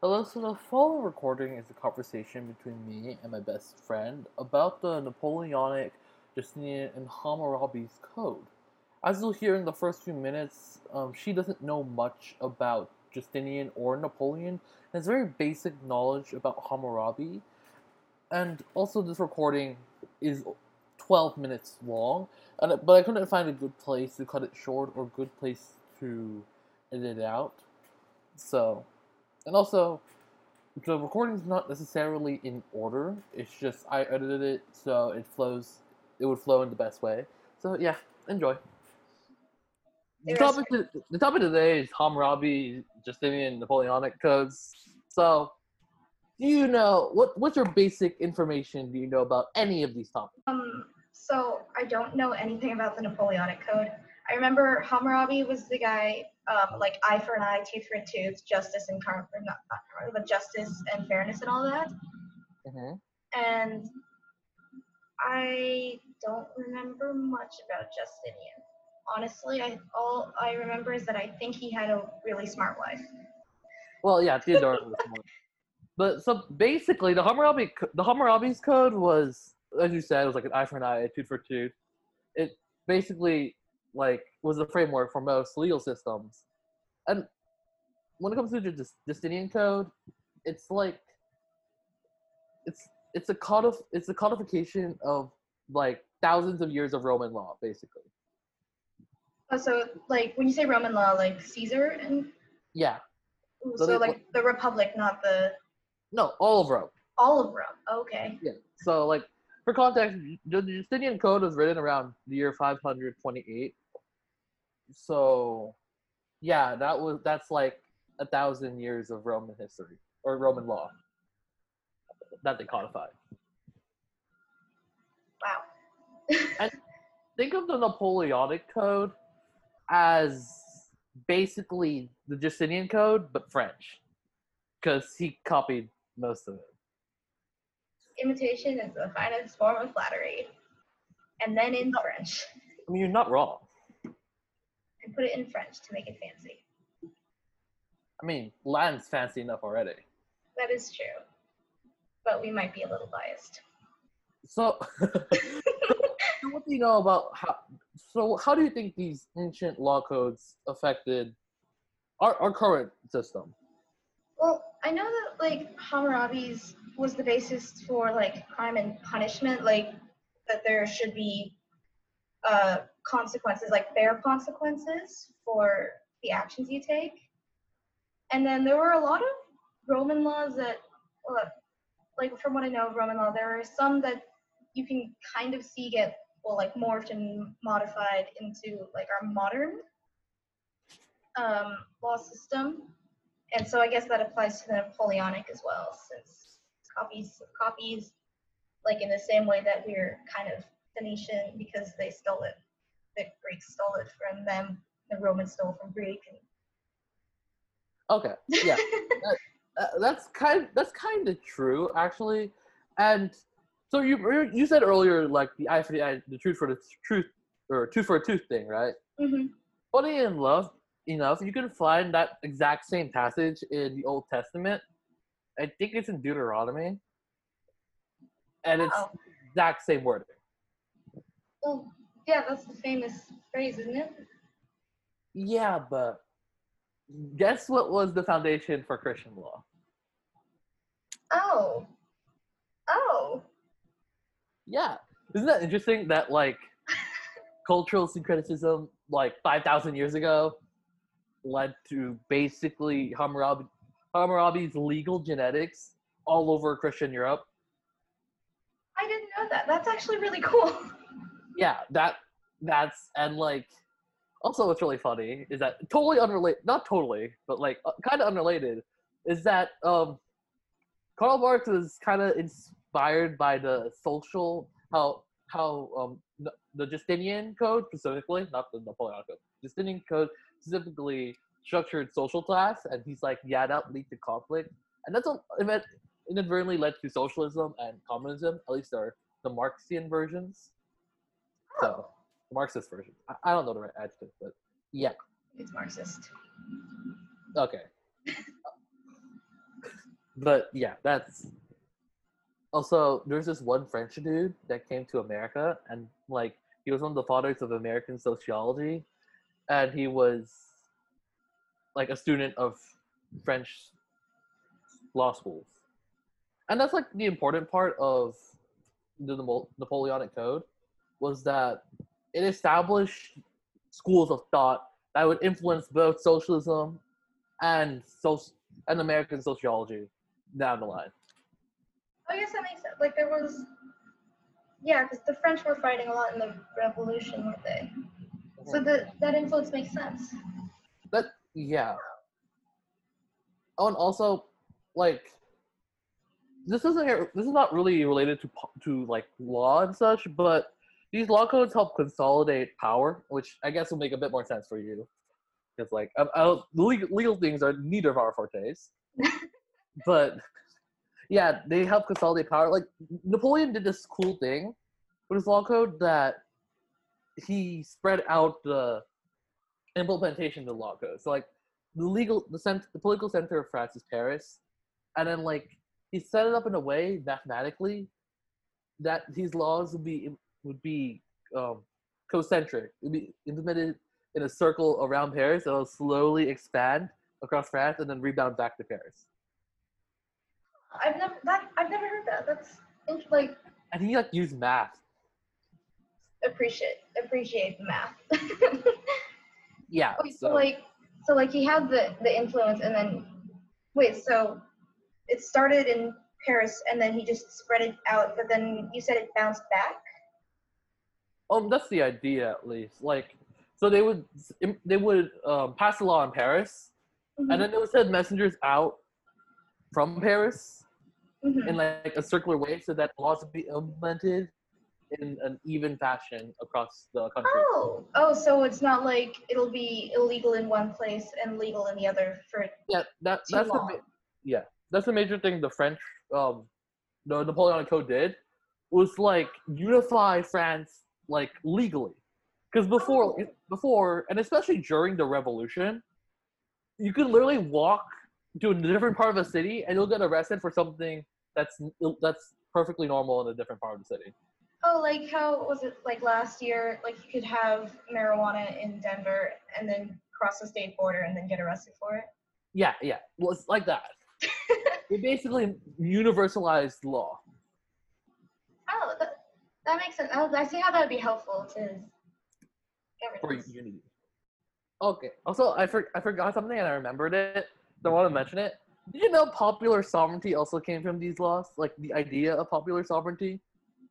Hello, so the following recording is a conversation between me and my best friend about the Napoleonic, Justinian, and Hammurabi's code. As you'll hear in the first few minutes, she doesn't know much about Justinian or Napoleon, and has very basic knowledge about Hammurabi. And also this recording is 12 minutes long, but I couldn't find a good place to cut it short or a good place to edit it out. So... and also, the recording's not necessarily in order, it's just I edited it so it would flow in the best way. So yeah, enjoy. The topic today is Hammurabi, Justinian, Napoleonic codes. So, do you know, what's your basic information do you know about any of these topics? So I don't know anything about the Napoleonic Code. I remember Hammurabi was the guy, like eye for an eye, tooth for a tooth, justice and fairness and all that. Mm-hmm. And I don't remember much about Justinian. Honestly, all I remember is that I think he had a really smart wife. Well, yeah, Theodore was smart. But so basically, the Hammurabi's code was, as you said, it was like an eye for an eye, a tooth for a tooth. It basically, like, was the framework for most legal systems. And when it comes to the Justinian Code, it's like, it's a codification of, like, thousands of years of Roman law, basically. Oh, so, like, when you say Roman law, like, Caesar and... Yeah. Ooh, so, like, the Republic, not the... No, all of Rome. All of Rome, okay. Yeah, so, like, for context, the Justinian Code was written around the year 528. So, yeah, that's like 1,000 years of Roman history or Roman law that they codified. Wow. And think of the Napoleonic Code as basically the Justinian Code but French, because he copied most of it. Imitation is the finest form of flattery. And then in French. I mean, you're not wrong. And put it in French to make it fancy. I mean, Latin's fancy enough already. That is true. But we might be a little biased. So, what do you know about how do you think these ancient law codes affected our current system? Well, I know that, like, Hammurabi's was the basis for, like, crime and punishment, like, that there should be consequences, like, fair consequences for the actions you take. And then there were a lot of Roman laws that, like, from what I know of Roman law, there are some that you can kind of see get, well, like, morphed and modified into, like, our modern law system. And so I guess that applies to the Napoleonic as well, since copies, like in the same way that we're kind of Phoenician because they stole it, the Greeks stole it from them, the Romans stole it from Greek. Okay, yeah, that's kind of true actually. And so you said earlier, like, the eye for the eye, the truth for the truth, or tooth for a tooth thing, right? Mm-hmm. Funny in love. Enough, you can find that exact same passage in the Old Testament. I think it's in Deuteronomy, and It's the exact same wording. Well, yeah, that's the famous phrase, isn't it? Yeah, but guess what was the foundation for Christian law? Oh. Yeah, isn't that interesting? That, like, cultural syncretism, like, 5,000 years ago led to basically Hammurabi's legal genetics all over Christian Europe. I didn't know that. That's actually really cool. Yeah, that's and, like, also what's really funny is that kind of unrelated is that Karl Marx was kind of inspired by the social how the Justinian Code specifically, not the Napoleonic Code, Justinian Code specifically structured social class, and he's like, yeah, that lead to conflict, and that's what inadvertently led to socialism and communism, at least are the Marxian versions. So, Marxist version. I don't know the right adjective, but yeah. It's Marxist. Okay. But yeah, that's also, there's this one French dude that came to America, and like he was one of the fathers of American sociology, and he was like a student of French law schools. And that's like the important part of the Napoleonic Code, was that it established schools of thought that would influence both socialism and American sociology down the line. Oh, yes, that makes sense. Like, there was, yeah, because the French were fighting a lot in the Revolution, weren't they? Mm-hmm. So that influence makes sense. That, yeah. Oh, and also, like, this is not really related to like law and such, but these law codes help consolidate power, which I guess will make a bit more sense for you, because like legal things are neither of our fortes. But yeah, they help consolidate power. Like Napoleon did this cool thing with his law code that he spread out the implementation of the law code. So like the political center of France is Paris, and then like he set it up in a way mathematically that these laws would be concentric. It would be implemented in a circle around Paris, and it'll slowly expand across France and then rebound back to Paris. I've never heard that. That's like. And he like used math. Appreciate math. Yeah. Wait, so like he had the influence, and then wait, so it started in Paris, and then he just spread it out, but then you said it bounced back? That's the idea, at least. Like, so they would pass a law in Paris, mm-hmm. and then they would send messengers out from Paris mm-hmm. in like a circular way, so that laws would be implemented in an even fashion across the country. Oh, so it's not like it'll be illegal in one place and legal in the other for that's the major thing the French, the Napoleonic Code did, was like unify France like legally, because before and especially during the Revolution, you could literally walk to a different part of a city and you'll get arrested for something that's perfectly normal in a different part of the city. Oh, like how was it like last year? Like you could have marijuana in Denver and then cross the state border and then get arrested for it. Yeah, well, it's like that. It basically universalized law. Oh, that makes sense. I see how that would be helpful to everything. For unity. Okay. Also, I forgot something and I remembered it. So I want to mention it. Did you know popular sovereignty also came from these laws? Like the idea of popular sovereignty?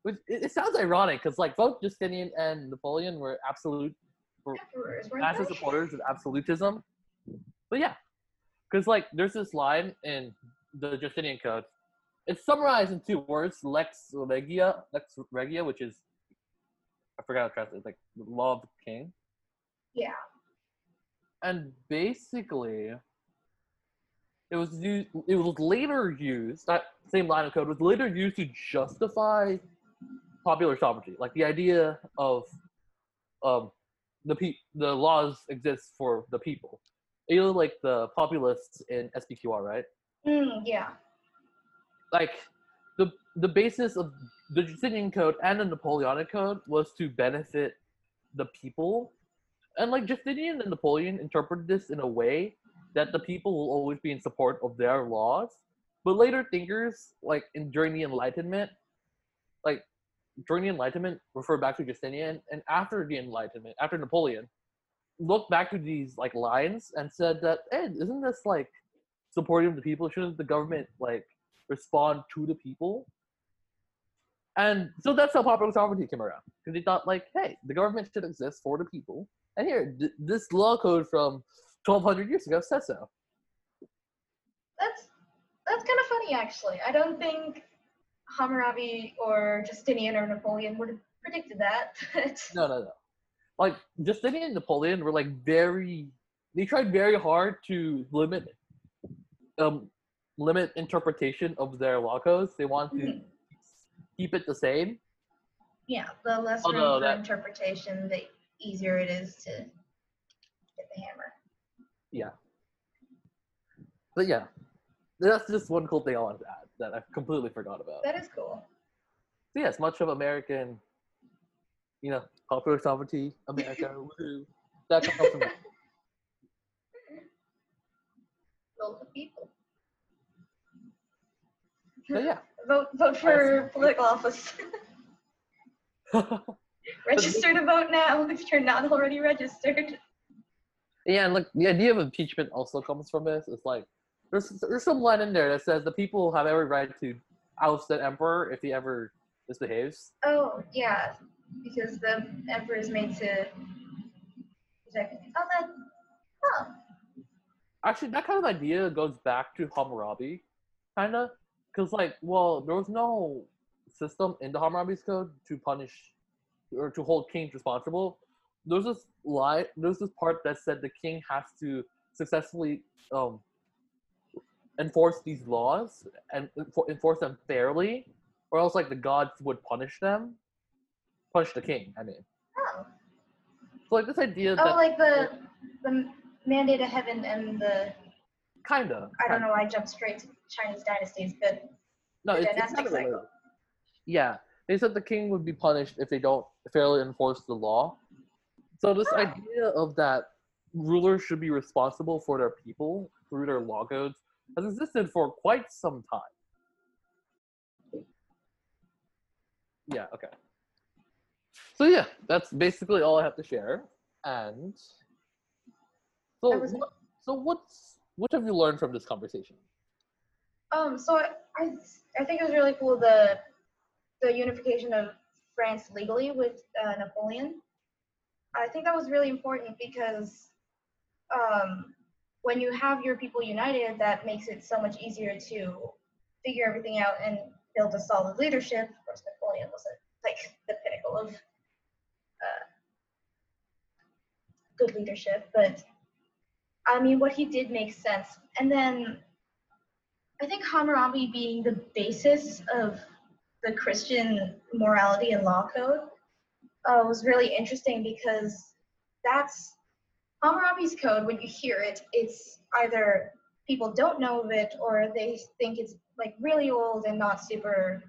Which it sounds ironic because like both Justinian and Napoleon were massive supporters of absolutism. But yeah. Because, like, there's this line in the Justinian Code. It's summarized in two words, lex regia, which is, I forgot how to translate, it's like the law of the king. Yeah. And basically, that same line of code was later used to justify popular sovereignty. Like, the idea of the laws exist for the people. You know, like the populists in SPQR, right? Yeah. Like, the basis of the Justinian Code and the Napoleonic Code was to benefit the people. And, like, Justinian and Napoleon interpreted this in a way that the people will always be in support of their laws. But later thinkers, like, during the Enlightenment, refer back to Justinian, and after the Enlightenment, after Napoleon, looked back to these like lines and said that, hey, isn't this like supporting the people? Shouldn't the government like respond to the people? And so that's how popular sovereignty came around, because they thought like, hey, the government should exist for the people, and here this law code from 1200 years ago says so. That's kind of funny actually. I don't think Hammurabi or Justinian or Napoleon would have predicted that. No. Like, Justinian and Napoleon were, like, they tried very hard to limit interpretation of their law codes. They wanted to keep it the same. Yeah, the less room for interpretation, the easier it is to get the hammer. Yeah. But, yeah. that's just one cool thing I wanted to add that I completely forgot about. That is cool. So yes, much of American, you know, popular sovereignty, America, woohoo, that comes from vote for people. So, yeah. Vote for political office. Register to vote now if you're not already registered. Yeah, and like the idea of impeachment also comes from this. It's like there's some line in there that says the people have every right to oust the emperor if he ever misbehaves. Oh yeah, because the emperor is made to protect. Oh, that. Huh. Actually, that kind of idea goes back to Hammurabi, kind of, because like, well, there was no system in the Hammurabi's code to punish or to hold kings responsible. There's this part that said the king has to successfully enforce these laws and enforce them fairly, or else like the gods would punish the king. I mean, oh, so like this idea that like the mandate of heaven and the I don't know. I jumped straight to Chinese dynasties, but no, the dynastic cycle. Yeah, they said the king would be punished if they don't fairly enforce the law. So this idea of that rulers should be responsible for their people through their law codes has existed for quite some time. Yeah, okay. So yeah, that's basically all I have to share. And so what have you learned from this conversation? So I think it was really cool the unification of France legally with Napoleon. I think that was really important because when you have your people united, that makes it so much easier to figure everything out and build a solid leadership. Of course, Napoleon was like the pinnacle of good leadership, but I mean, what he did makes sense. And then I think Hammurabi being the basis of the Christian morality and law code was really interesting because that's Hammurabi's code. When you hear it, it's either people don't know of it or they think it's like really old and not super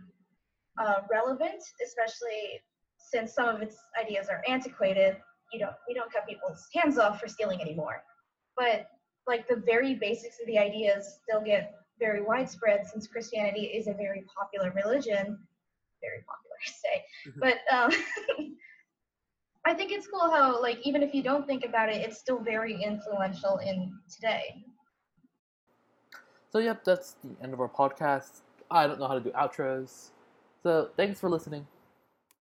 relevant, especially since some of its ideas are antiquated. We don't cut people's hands off for stealing anymore, but like the very basics of the ideas still get very widespread since Christianity is a very popular religion, very popular to say, but I think it's cool how, like, even if you don't think about it, it's still very influential in today. So, yep, that's the end of our podcast. I don't know how to do outros. So, thanks for listening.